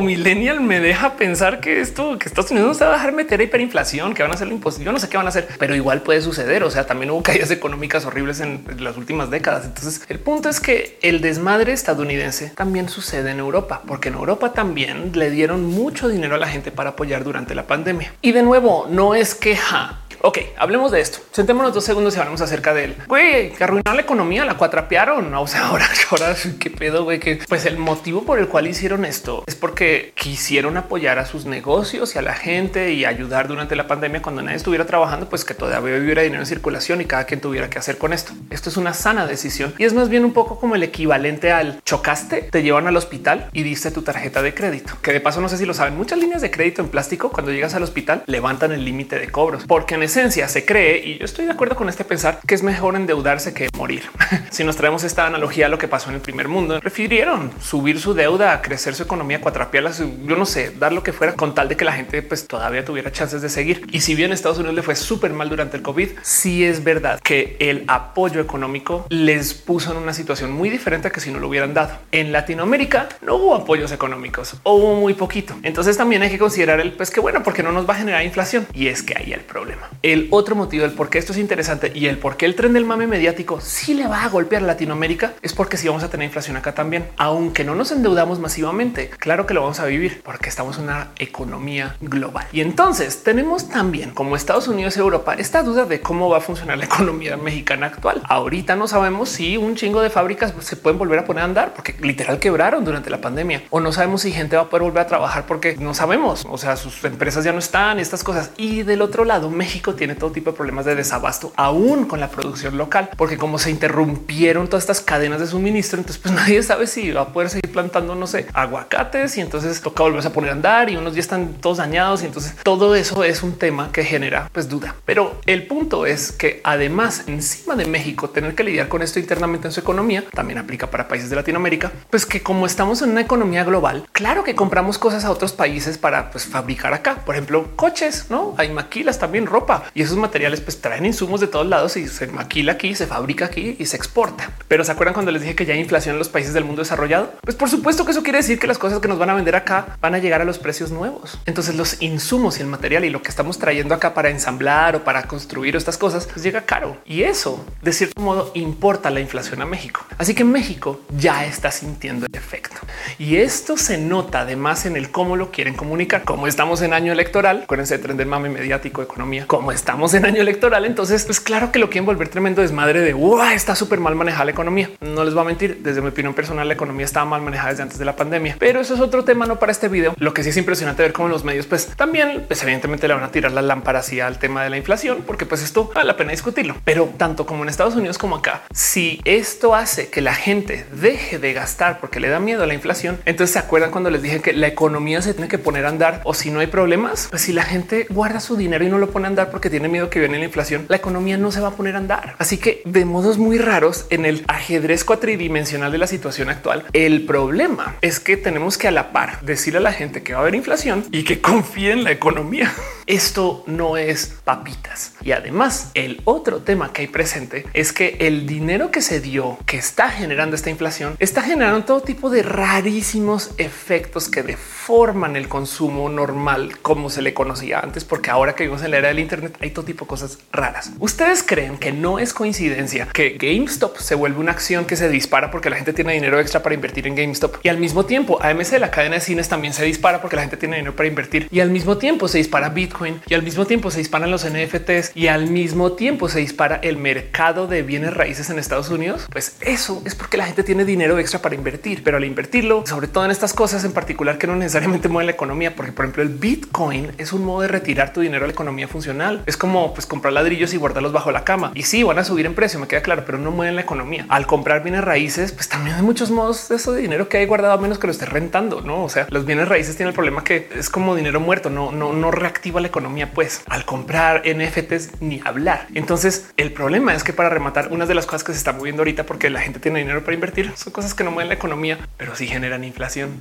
millennial me deja pensar que esto, que Estados Unidos no se va a dejar meter a hiperinflación, que van a hacer lo imposible. Yo no sé qué van a hacer, pero igual puede suceder. O sea, también hubo caídas económicas horribles en las últimas décadas. Entonces el punto es que el desmadre estadounidense también sucede en Europa, porque en Europa también le dieron mucho dinero a la gente para apoyar durante la pandemia. Y de nuevo, no es queja. Ok, hablemos de esto. Sentémonos dos segundos y hablamos acerca de él. Güey, que arruinaron la economía, la cuatrapearon. O sea, ahora, ahora qué pedo, güey, que pues el motivo por el cual hicieron esto es porque quisieron apoyar a sus negocios y a la gente y ayudar durante la pandemia cuando nadie estuviera trabajando, pues que todavía hubiera dinero en circulación y cada quien tuviera que hacer con esto. Esto es una sana decisión y es más bien un poco como el equivalente al chocaste, te llevan al hospital y diste tu tarjeta de crédito, que de paso no sé si lo saben. Muchas líneas de crédito en plástico, cuando llegas al hospital, levantan el límite de cobros, porque en esencia se cree, y yo estoy de acuerdo con este pensar, que es mejor endeudarse que morir. Si nos traemos esta analogía a lo que pasó en el primer mundo, prefirieron subir su deuda, a crecer su economía, cuatrapearla, yo no sé, dar lo que fuera con tal de que la gente pues todavía tuviera chances de seguir. Y si bien Estados Unidos le fue súper mal durante el COVID, sí es verdad que el apoyo económico les puso en una situación muy diferente a que si no lo hubieran dado. En Latinoamérica no hubo apoyos económicos o hubo muy poquito. Entonces también hay que considerar el pues que bueno, porque no nos va a generar inflación. Y es que ahí el problema. El otro motivo del por qué esto es interesante y el por qué el tren del mame mediático sí le va a golpear a Latinoamérica es porque si sí vamos a tener inflación acá también, aunque no nos endeudamos masivamente. Claro que lo vamos a vivir porque estamos en una economía global. Y entonces tenemos también, como Estados Unidos y Europa, esta duda de cómo va a funcionar la economía mexicana actual. Ahorita no sabemos si un chingo de fábricas se pueden volver a poner a andar porque literal quebraron durante la pandemia, o no sabemos si gente va a poder volver a trabajar porque no sabemos. O sea, sus empresas ya no están, estas cosas. Y del otro lado, México tiene todo tipo de problemas de desabasto aún con la producción local, porque como se interrumpieron todas estas cadenas de suministro, entonces pues nadie sabe si va a poder seguir plantando, no sé, aguacates, y entonces toca volverse a poner a andar y unos días están todos dañados. Y entonces todo eso es un tema que genera pues duda. Pero el punto es que además, encima de México tener que lidiar con esto internamente en su economía, también aplica para países de Latinoamérica, pues que como estamos en una economía global, claro que compramos cosas a otros países para pues fabricar acá, por ejemplo, coches, no hay maquilas, también ropa. Y esos materiales pues traen insumos de todos lados y se maquila aquí, se fabrica aquí y se exporta. Pero ¿se acuerdan cuando les dije que ya hay inflación en los países del mundo desarrollado? Pues por supuesto que eso quiere decir que las cosas que nos van a vender acá van a llegar a los precios nuevos. Entonces los insumos y el material y lo que estamos trayendo acá para ensamblar o para construir estas cosas pues llega caro, y eso de cierto modo importa la inflación a México. Así que México ya está sintiendo el efecto, y esto se nota además en el cómo lo quieren comunicar. Como estamos en año electoral, acuérdense de tren del mame mediático, economía. Como estamos en año electoral, entonces pues claro que lo quieren volver tremendo desmadre de wow, está súper mal manejada la economía. No les voy a mentir, desde mi opinión personal la economía estaba mal manejada desde antes de la pandemia, pero eso es otro tema, no para este video. Lo que sí es impresionante ver cómo los medios pues también pues evidentemente le van a tirar la lámpara hacia el tema de la inflación, porque pues esto vale la pena discutirlo. Pero tanto como en Estados Unidos como acá, si esto hace que la gente deje de gastar porque le da miedo a la inflación, entonces se acuerdan cuando les dije que la economía se tiene que poner a andar, o si no hay problemas, pues si la gente guarda su dinero y no lo pone a andar porque porque tiene miedo que viene la inflación, la economía no se va a poner a andar. Así que de modos muy raros, en el ajedrez cuatridimensional de la situación actual, el problema es que tenemos que a la par decirle a la gente que va a haber inflación y que confíe en la economía. Esto no es papitas. Y además, el otro tema que hay presente es que el dinero que se dio, que está generando esta inflación, está generando todo tipo de rarísimos efectos que deforman el consumo normal como se le conocía antes, porque ahora que vivimos en la era del internet hay todo tipo de cosas raras. ¿Ustedes creen que no es coincidencia que GameStop se vuelve una acción que se dispara porque la gente tiene dinero extra para invertir en GameStop? Y al mismo tiempo A M C, la cadena de cines, también se dispara porque la gente tiene dinero para invertir. Y al mismo tiempo se dispara Bitcoin, y al mismo tiempo se disparan los N F Ts, y al mismo tiempo se dispara el mercado de bienes raíces en Estados Unidos. Pues eso es porque la gente tiene dinero extra para invertir, pero al invertirlo, sobre todo en estas cosas en particular que no necesariamente mueven la economía, porque por ejemplo el Bitcoin es un modo de retirar tu dinero a la economía funcional. Es como pues comprar ladrillos y guardarlos bajo la cama. Y sí, van a subir en precio, me queda claro, pero no mueven la economía. Al comprar bienes raíces, pues también hay muchos modos de eso de dinero que hay guardado, a menos que lo esté rentando, ¿no? O sea, los bienes raíces tienen el problema que es como dinero muerto, no, no, no reactiva la economía. Pues al comprar N F Ts ni hablar. Entonces el problema es que, para rematar, unas de las cosas que se están moviendo ahorita porque la gente tiene dinero para invertir son cosas que no mueven la economía, pero sí generan inflación.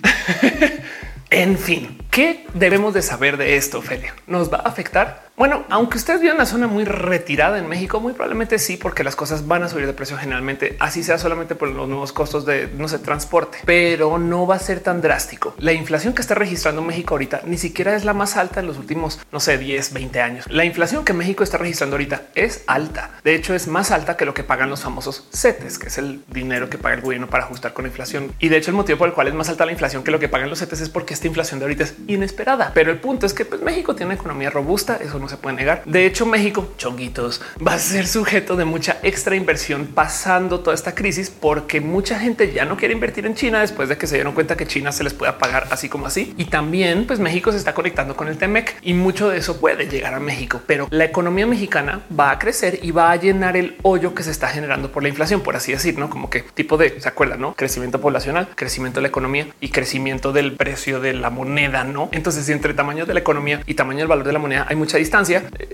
En fin, ¿qué debemos de saber de esto, Ofelia? ¿Nos va a afectar? Bueno, aunque ustedes vivan una zona muy retirada en México, muy probablemente sí, porque las cosas van a subir de precio generalmente, así sea solamente por los nuevos costos de, no sé, transporte, pero no va a ser tan drástico. La inflación que está registrando México ahorita ni siquiera es la más alta en los últimos, no sé, diez, veinte años. La inflación que México está registrando ahorita es alta. De hecho, es más alta que lo que pagan los famosos CETES, que es el dinero que paga el gobierno para ajustar con la inflación. Y de hecho, el motivo por el cual es más alta la inflación que lo que pagan los CETES es porque esta inflación de ahorita es inesperada. Pero el punto es que pues, México tiene una economía robusta. Eso no se puede negar. De hecho, México, chonguitos, va a ser sujeto de mucha extra inversión pasando toda esta crisis, porque mucha gente ya no quiere invertir en China después de que se dieron cuenta que China se les puede pagar así como así. Y también pues México se está conectando con el T MEC y mucho de eso puede llegar a México, pero la economía mexicana va a crecer y va a llenar el hoyo que se está generando por la inflación, por así decir, ¿no? Como que tipo de, ¿se acuerdan? ¿No? Crecimiento poblacional, crecimiento de la economía y crecimiento del precio de la moneda, ¿no? Entonces, si entre tamaños de la economía y tamaño del valor de la moneda hay mucha distancia,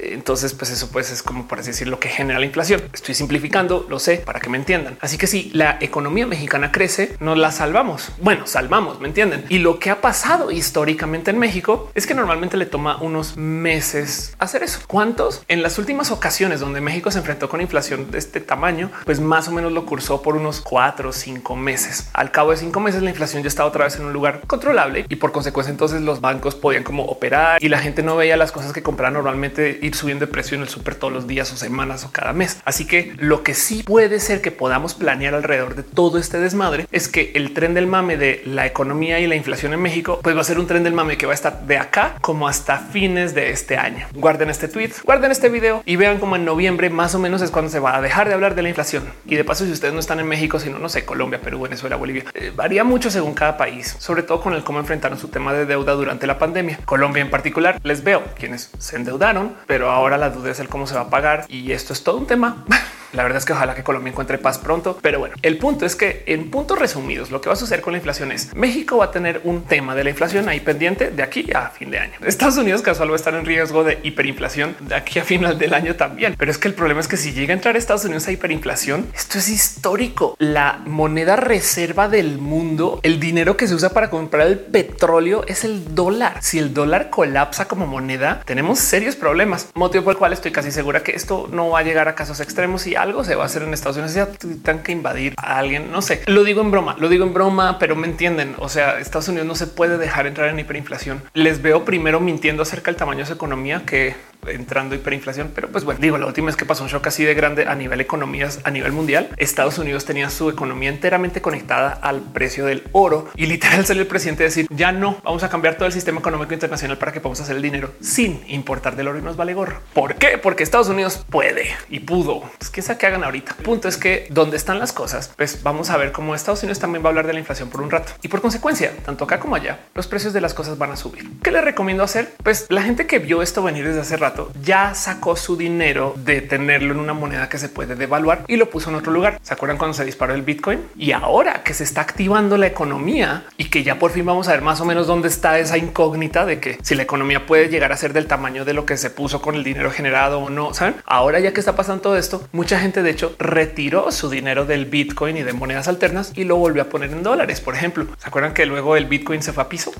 entonces pues eso pues es como, por así decir, lo que genera la inflación. Estoy simplificando, lo sé, para que me entiendan. Así que si la economía mexicana crece, nos la salvamos. Bueno, salvamos, ¿me entienden? Y lo que ha pasado históricamente en México es que normalmente le toma unos meses hacer eso. ¿Cuántos? En las últimas ocasiones donde México se enfrentó con inflación de este tamaño, pues más o menos lo cursó por unos cuatro o cinco meses. Al cabo de cinco meses la inflación ya estaba otra vez en un lugar controlable y por Por consecuencia, entonces los bancos podían como operar y la gente no veía las cosas que compraba normalmente ir subiendo de precio en el súper todos los días o semanas o cada mes. Así que lo que sí puede ser que podamos planear alrededor de todo este desmadre es que el tren del mame de la economía y la inflación en México pues va a ser un tren del mame que va a estar de acá como hasta fines de este año. Guarden este tweet, guarden este video y vean como en noviembre más o menos es cuando se va a dejar de hablar de la inflación. Y de paso, si ustedes no están en México, sino no sé, Colombia, Perú, Venezuela, Bolivia, eh, varía mucho según cada país, sobre todo con el cómo enfrentar su tema de deuda durante la pandemia. Colombia en particular, les veo quienes se endeudaron, pero ahora la duda es el cómo se va a pagar y esto es todo un tema. La verdad es que ojalá que Colombia encuentre paz pronto, pero bueno, el punto es que en puntos resumidos lo que va a suceder con la inflación es México va a tener un tema de la inflación ahí pendiente de aquí a fin de año. Estados Unidos casual va a estar en riesgo de hiperinflación de aquí a final del año también, pero es que el problema es que si llega a entrar Estados Unidos a hiperinflación, esto es histórico. La moneda reserva del mundo, el dinero que se usa para comprar el petróleo, es el dólar. Si el dólar colapsa como moneda, tenemos serios problemas, motivo por el cual estoy casi segura que esto no va a llegar a casos extremos y algo se va a hacer en Estados Unidos. Ya tendrán que invadir a alguien. No sé, lo digo en broma, lo digo en broma, pero me entienden. O sea, Estados Unidos no se puede dejar entrar en hiperinflación. Les veo primero mintiendo acerca del tamaño de su economía que entrando hiperinflación, pero pues bueno, digo, la última es que pasó un shock así de grande a nivel economías, a nivel mundial. Estados Unidos tenía su economía enteramente conectada al precio del oro y literal salió el presidente a decir ya no, vamos a cambiar todo el sistema económico internacional para que podamos hacer el dinero sin importar del oro y nos vale gorro. ¿Por qué? Porque Estados Unidos puede y pudo. Pues quién sabe qué hagan ahorita. El punto es que donde están las cosas, pues vamos a ver cómo Estados Unidos también va a hablar de la inflación por un rato y por consecuencia, tanto acá como allá, los precios de las cosas van a subir. ¿Qué les recomiendo hacer? Pues la gente que vio esto venir desde hace rato, rato, ya sacó su dinero de tenerlo en una moneda que se puede devaluar y lo puso en otro lugar. ¿Se acuerdan cuando se disparó el Bitcoin? Y ahora que se está activando la economía y que ya por fin vamos a ver más o menos dónde está esa incógnita de que si la economía puede llegar a ser del tamaño de lo que se puso con el dinero generado o no, ¿saben? Ahora ya que está pasando todo esto, mucha gente de hecho retiró su dinero del Bitcoin y de monedas alternas y lo volvió a poner en dólares, por ejemplo. ¿Se acuerdan que luego el Bitcoin se fue a piso?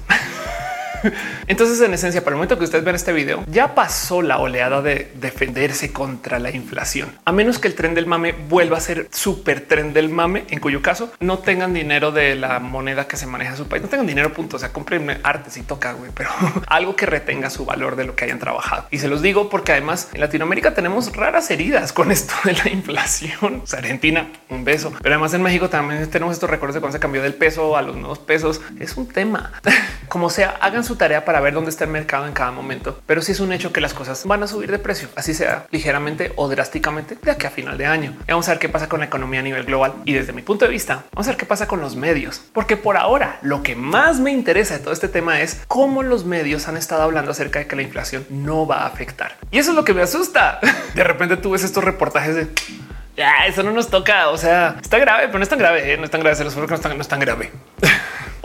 Entonces, en esencia, para el momento que ustedes ven este video, ya pasó la oleada de defenderse contra la inflación, a menos que el tren del mame vuelva a ser súper tren del mame, en cuyo caso no tengan dinero de la moneda que se maneja en su país, no tengan dinero, punto. O sea, compren arte si toca, güey, pero algo que retenga su valor de lo que hayan trabajado. Y se los digo porque además en Latinoamérica tenemos raras heridas con esto de la inflación. O sea, Argentina, un beso, pero además en México también tenemos estos recuerdos de cuando se cambió del peso a los nuevos pesos. Es un tema. Como sea, hagan su tarea para ver dónde está el mercado en cada momento, pero sí es un hecho que las cosas van a subir de precio, así sea ligeramente o drásticamente de aquí a final de año. Y vamos a ver qué pasa con la economía a nivel global. Y desde mi punto de vista, vamos a ver qué pasa con los medios, porque por ahora lo que más me interesa de todo este tema es cómo los medios han estado hablando acerca de que la inflación no va a afectar. Y eso es lo que me asusta. De repente tú ves estos reportajes de ah, eso no nos toca. O sea, está grave, pero no es tan grave. ¿eh? No es tan grave. Se los juro que no es tan, no es tan grave.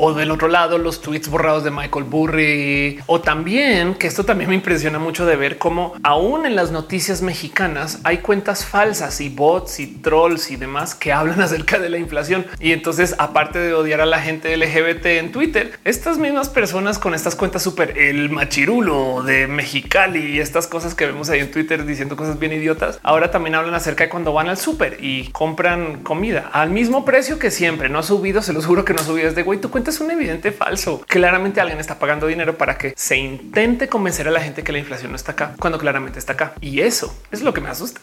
O del otro lado, los tweets borrados de Michael Burry, o también que esto también me impresiona mucho de ver cómo aún en las noticias mexicanas hay cuentas falsas y bots y trolls y demás que hablan acerca de la inflación. Y entonces, aparte de odiar a la gente L G B T en Twitter, estas mismas personas con estas cuentas súper el machirulo de Mexicali y estas cosas que vemos ahí en Twitter diciendo cosas bien idiotas, ahora también hablan acerca de cuando van al súper y compran comida al mismo precio que siempre. No ha subido, se los juro que no ha subido. Es de güey, tu cuenta es un evidente falso. Claramente alguien está pagando dinero para que se intente convencer a la gente que la inflación no está acá, cuando claramente está acá. Y eso es lo que me asusta.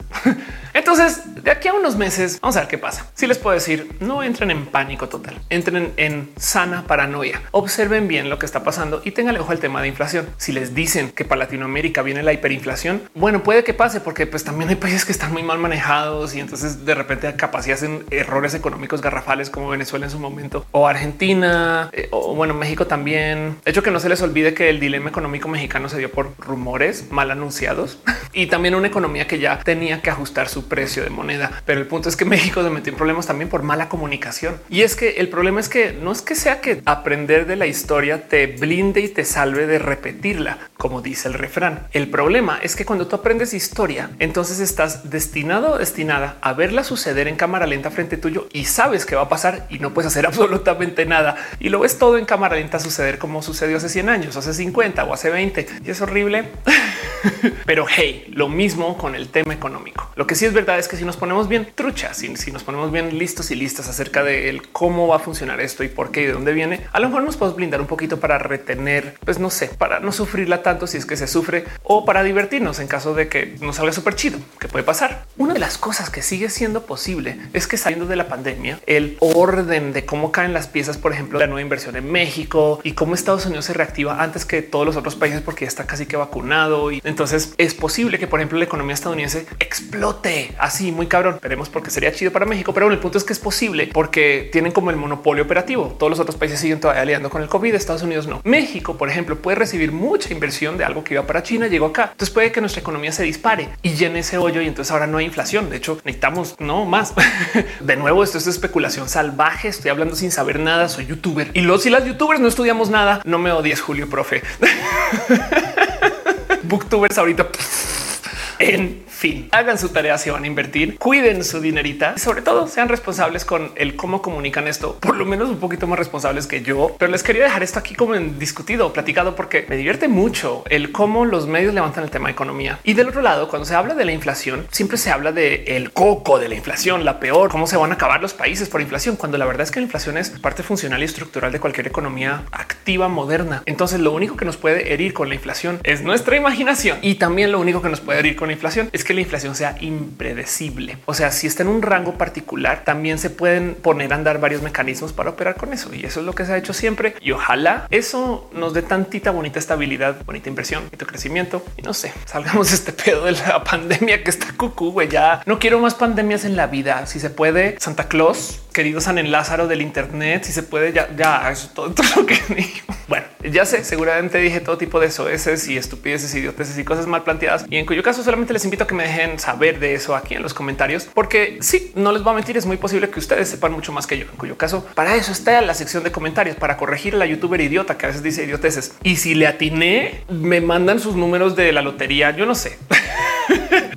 Entonces, de aquí a unos meses vamos a ver qué pasa. Si les puedo decir, no entren en pánico total, entren en sana paranoia, observen bien lo que está pasando y tengan ojo al tema de inflación. Si les dicen que para Latinoamérica viene la hiperinflación, bueno, puede que pase porque pues también hay países que están muy mal manejados y entonces de repente capaz si hacen errores económicos garrafales como Venezuela en su momento o Argentina. Eh, o bueno, México también. De hecho, que no se les olvide que el dilema económico mexicano se dio por rumores mal anunciados y también una economía que ya tenía que ajustar su precio de moneda. Pero el punto es que México se metió en problemas también por mala comunicación. Y es que el problema es que no es que sea que aprender de la historia te blinde y te salve de repetirla, como dice el refrán. El problema es que cuando tú aprendes historia, entonces estás destinado o destinada a verla suceder en cámara lenta frente tuyo y sabes qué va a pasar y no puedes hacer absolutamente nada. Y lo ves todo en cámara lenta suceder como sucedió hace cien años, hace cincuenta o hace veinte. Y es horrible. Pero hey, lo mismo con el tema económico. Lo que sí es verdad es que si nos ponemos bien truchas, si, si nos ponemos bien listos y listas acerca de el cómo va a funcionar esto y por qué y de dónde viene, a lo mejor nos podemos blindar un poquito para retener, pues no sé, para no sufrirla tanto si es que se sufre o para divertirnos en caso de que nos salga súper chido, que puede pasar. Una de las cosas que sigue siendo posible es que saliendo de la pandemia, el orden de cómo caen las piezas, por ejemplo, la nueva inversión en México y cómo Estados Unidos se reactiva antes que todos los otros países porque ya está casi que vacunado. Y entonces es posible que, por ejemplo, la economía estadounidense explote así muy cabrón. Esperemos porque sería chido para México. Pero bueno, el punto es que es posible porque tienen como el monopolio operativo. Todos los otros países siguen todavía lidiando con el COVID. Estados Unidos no. México, por ejemplo, puede recibir mucha inversión de algo que iba para China, llegó acá. Entonces puede que nuestra economía se dispare y llene ese hoyo. Y entonces ahora no hay inflación. De hecho, necesitamos no más. De nuevo, esto es especulación salvaje. Estoy hablando sin saber nada. Soy youtuber. Y los y las youtubers no estudiamos nada. No me odies, Julio, profe. Booktubers ahorita. En fin, hagan su tarea si van a invertir, cuiden su dinerita y sobre todo sean responsables con el cómo comunican esto, por lo menos un poquito más responsables que yo. Pero les quería dejar esto aquí como en discutido, platicado, porque me divierte mucho el cómo los medios levantan el tema de economía. Y del otro lado, cuando se habla de la inflación, siempre se habla de el coco de la inflación, la peor, cómo se van a acabar los países por inflación, cuando la verdad es que la inflación es parte funcional y estructural de cualquier economía activa moderna. Entonces lo único que nos puede herir con la inflación es nuestra imaginación y también lo único que nos puede herir con la inflación es que la inflación sea impredecible. O sea, si está en un rango particular, también se pueden poner a andar varios mecanismos para operar con eso. Y eso es lo que se ha hecho siempre. Y ojalá eso nos dé tantita bonita estabilidad, bonita inversión, bonito crecimiento. Y no sé, salgamos de este pedo de la pandemia que está cucú, güey. Ya no quiero más pandemias en la vida. Si se puede, Santa Claus, querido San Lázaro del Internet, si se puede, ya, ya, eso todo, todo lo que digo. Bueno, Ya sé, seguramente dije todo tipo de soeces y estupideces, idioteces y cosas mal planteadas, y en cuyo caso solamente les invito a que me dejen saber de eso aquí en los comentarios, porque sí, no les voy a mentir, es muy posible que ustedes sepan mucho más que yo, en cuyo caso para eso está la sección de comentarios, para corregir a la youtuber idiota que a veces dice idioteces. Y si le atiné, me mandan sus números de la lotería. Yo no sé.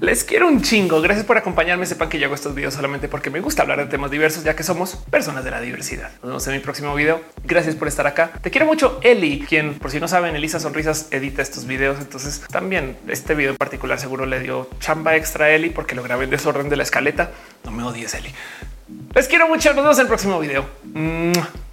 Les quiero un chingo. Gracias por acompañarme. Sepan que yo hago estos videos solamente porque me gusta hablar de temas diversos, ya que somos personas de la diversidad. Nos vemos en mi próximo video. Gracias por estar acá. Te quiero mucho, Eli, quien, por si no saben, Elisa Sonrisas edita estos videos. Entonces también este video en particular seguro le dio chamba extra a Eli porque lo grabé en desorden de la escaleta. No me odies, Eli. Les quiero mucho. Nos vemos en el próximo video.